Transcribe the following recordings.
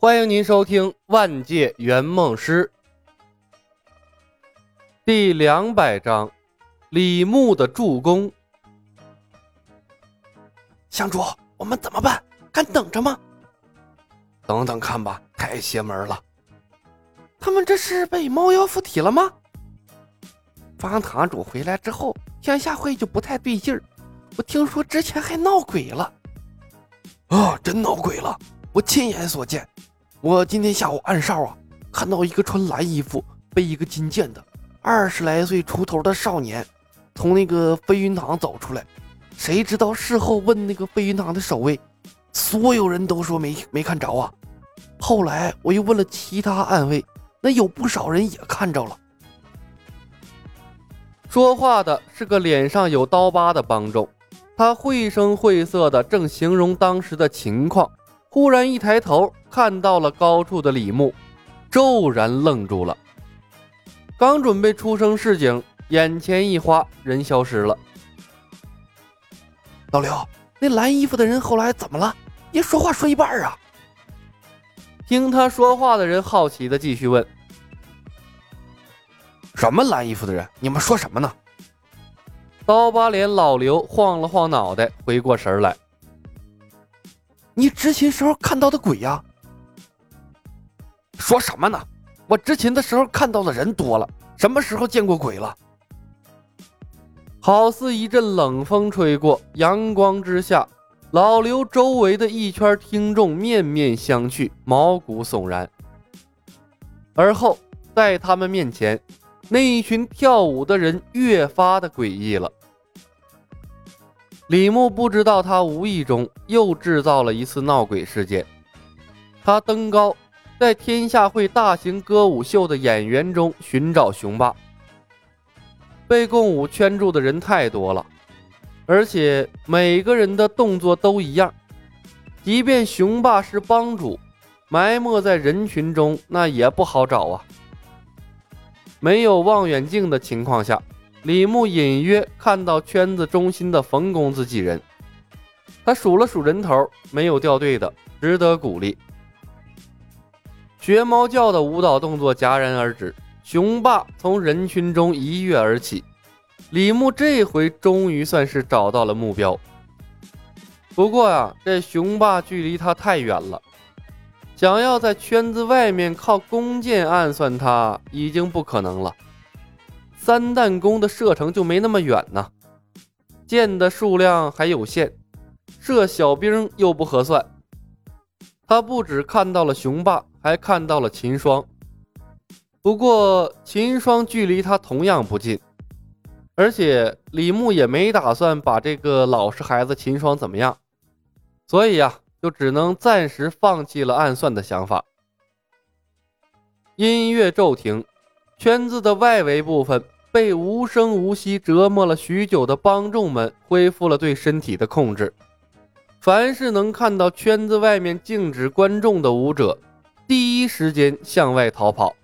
欢迎您收听《万界圆梦师》第200章李牧的助攻。相主，我们怎么办？敢等着吗？等等看吧，太邪门了。他们这是被猫妖附体了吗？方堂主回来之后，天下会就不太对劲儿。我听说之前还闹鬼了。啊，真闹鬼了，我亲眼所见。我今天下午按哨啊，看到一个穿蓝衣服背一个金剑的20来岁出头的少年从那个飞云堂走出来，谁知道事后问那个飞云堂的守卫，所有人都说没看着啊。后来我又问了其他暗卫，那有不少人也看着了。说话的是个脸上有刀疤的帮众，他绘声绘色的正形容当时的情况，忽然一抬头看到了高处的李牧，骤然愣住了。刚准备出声示警，眼前一花，人消失了。老刘，那蓝衣服的人后来怎么了？别说话说一半啊！听他说话的人好奇的继续问。什么蓝衣服的人？你们说什么呢？刀疤脸老刘晃了晃脑袋，回过神来。你执勤时候看到的鬼呀？说什么呢？我执勤的时候看到的人多了，什么时候见过鬼了？好似一阵冷风吹过，阳光之下，老刘周围的一圈听众面面相觑，毛骨悚然。而后在他们面前，那一群跳舞的人越发的诡异了。李牧不知道他无意中又制造了一次闹鬼事件。他登高在天下会大型歌舞秀的演员中寻找雄霸，被共舞圈住的人太多了，而且每个人的动作都一样，即便雄霸是帮主，埋没在人群中那也不好找啊。没有望远镜的情况下，李牧隐约看到圈子中心的冯公子几人，他数了数人头，没有掉队的，值得鼓励。学猫叫的舞蹈动作戛然而止，雄霸从人群中一跃而起。李牧这回终于算是找到了目标，不过啊，这雄霸距离他太远了，想要在圈子外面靠弓箭暗算他已经不可能了，三弹弓的射程就没那么远呢，箭的数量还有限，射小兵又不合算。他不止看到了雄霸，还看到了秦霜，不过秦霜距离他同样不近，而且李牧也没打算把这个老实孩子秦霜怎么样，所以啊，就只能暂时放弃了暗算的想法。音乐骤停，圈子的外围部分被无声无息折磨了许久的帮众们恢复了对身体的控制，凡是能看到圈子外面静止观众的舞者，第一时间向外逃跑。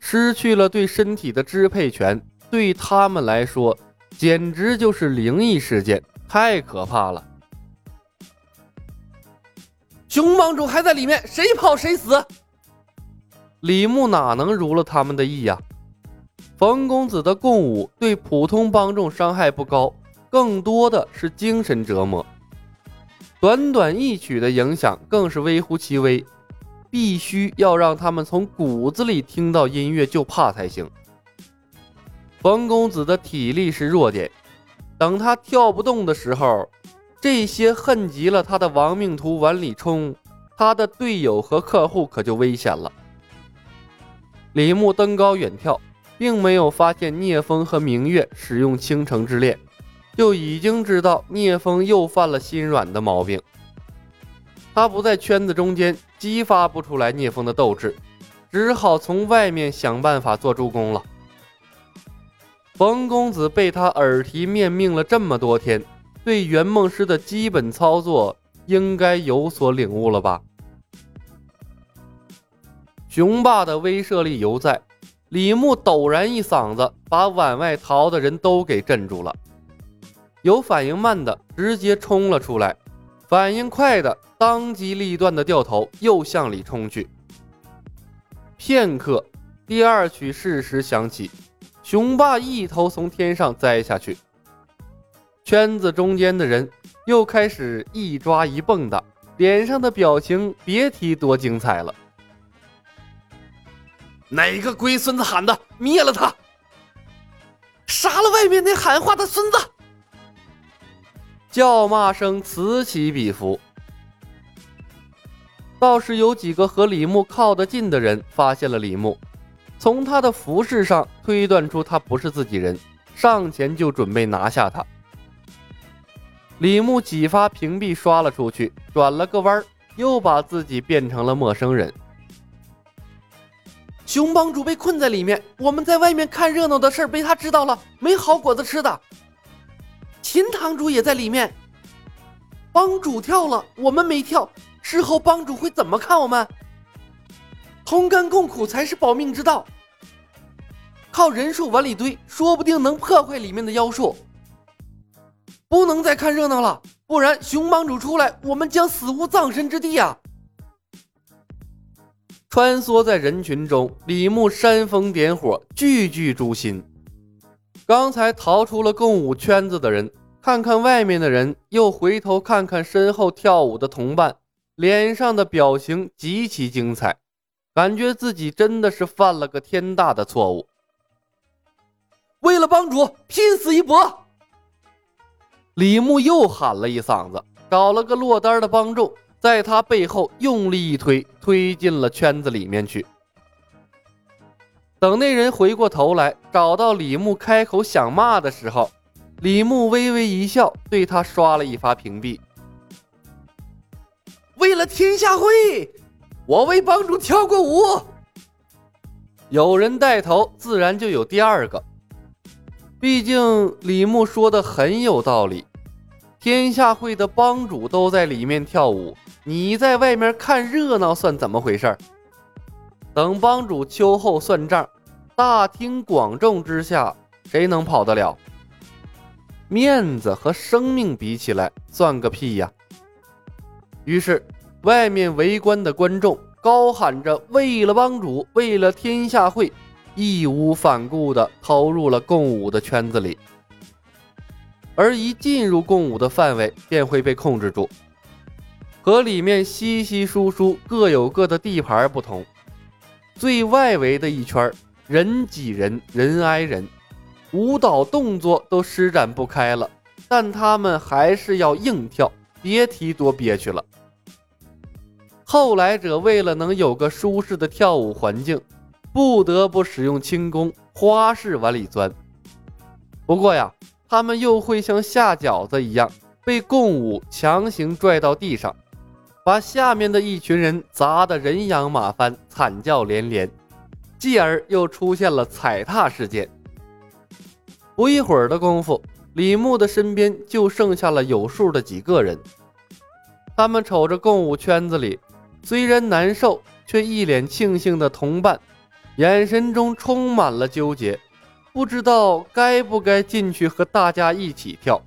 失去了对身体的支配权，对他们来说简直就是灵异事件，太可怕了。熊帮主还在里面，谁跑谁死！李牧哪能如了他们的意呀？冯公子的共舞对普通帮众伤害不高，更多的是精神折磨，短短一曲的影响更是微乎其微，必须要让他们从骨子里听到音乐就怕才行。冯公子的体力是弱点，等他跳不动的时候，这些恨极了他的亡命徒往里冲，他的队友和客户可就危险了。李牧登高远眺，并没有发现聂风和明月使用倾城之恋，就已经知道聂风又犯了心软的毛病。他不在圈子中间，激发不出来聂风的斗志，只好从外面想办法做助攻了。冯公子被他耳提面命了这么多天，对圆梦师的基本操作应该有所领悟了吧。雄霸的威慑力犹在，李牧陡然一嗓子把往外逃的人都给镇住了，有反应慢的直接冲了出来，反应快的当机立断的掉头又向里冲去。片刻，第二曲适时响起，雄霸一头从天上栽下去。圈子中间的人又开始一抓一蹦的，脸上的表情别提多精彩了。哪个龟孙子喊的？灭了他！杀了外面那喊话的孙子！叫骂声此起彼伏。倒是有几个和李牧靠得近的人发现了李牧，从他的服饰上推断出他不是自己人，上前就准备拿下他。李牧几发屏蔽刷了出去，转了个弯，又把自己变成了陌生人。熊帮主被困在里面，我们在外面看热闹的事被他知道了，没好果子吃的。秦堂主也在里面，帮主跳了，我们没跳，事后帮主会怎么看我们？同甘共苦才是保命之道，靠人数往里堆，说不定能破坏里面的妖术。不能再看热闹了，不然熊帮主出来，我们将死无葬身之地啊！穿梭在人群中，李牧煽风点火，句句诛心。刚才逃出了共舞圈子的人，看看外面的人，又回头看看身后跳舞的同伴，脸上的表情极其精彩，感觉自己真的是犯了个天大的错误。为了帮主，拼死一搏！李牧又喊了一嗓子，找了个落单的帮众，在他背后用力一推，推进了圈子里面去。等那人回过头来，找到李牧开口想骂的时候，李牧微微一笑，对他刷了一发屏蔽。为了天下会，我为帮主跳过舞。有人带头，自然就有第二个。毕竟李牧说的很有道理，天下会的帮主都在里面跳舞，你在外面看热闹算怎么回事？等帮主秋后算账，大庭广众之下，谁能跑得了？面子和生命比起来，算个屁呀！于是，外面围观的观众高喊着“为了帮主，为了天下会”，义无反顾地投入了共舞的圈子里。而一进入共舞的范围，便会被控制住。和里面稀稀疏疏、各有各的地盘不同。最外围的一圈，人挤人，人挨人，舞蹈动作都施展不开了，但他们还是要硬跳，别提多憋屈了。后来者为了能有个舒适的跳舞环境，不得不使用轻功花式往里钻。不过呀，他们又会像下饺子一样被共舞强行拽到地上，把下面的一群人砸得人仰马翻，惨叫连连，继而又出现了踩踏事件。不一会儿的功夫，李牧的身边就剩下了有数的几个人。他们瞅着共舞圈子里虽然难受却一脸庆幸的同伴，眼神中充满了纠结，不知道该不该进去和大家一起跳。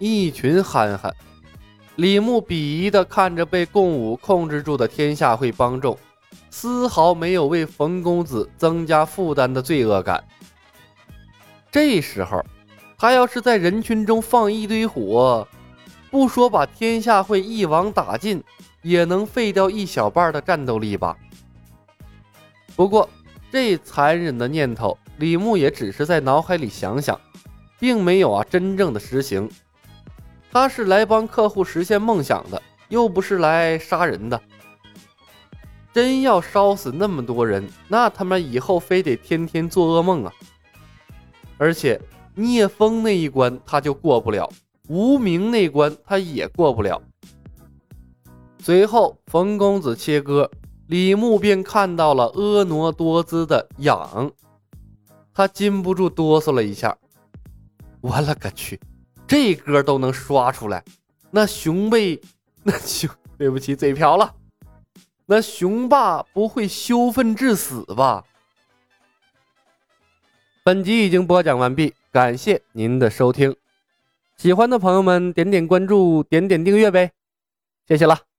一群憨憨，李牧鄙夷地看着被共舞控制住的天下会帮众，丝毫没有为冯公子增加负担的罪恶感。这时候他要是在人群中放一堆火，不说把天下会一网打尽，也能废掉一小半的战斗力吧。不过这残忍的念头，李牧也只是在脑海里想想，并没有真正的实行。他是来帮客户实现梦想的，又不是来杀人的。真要烧死那么多人，那他们以后非得天天做噩梦啊！而且聂风那一关他就过不了，无名那关他也过不了。随后冯公子切割，李牧便看到了婀娜多姿的痒，他禁不住哆嗦了一下。我了个去！这歌都能刷出来，对不起，嘴瓢了。那熊爸不会羞愤致死吧？本集已经播讲完毕，感谢您的收听。喜欢的朋友们点点关注，点点订阅呗，谢谢了。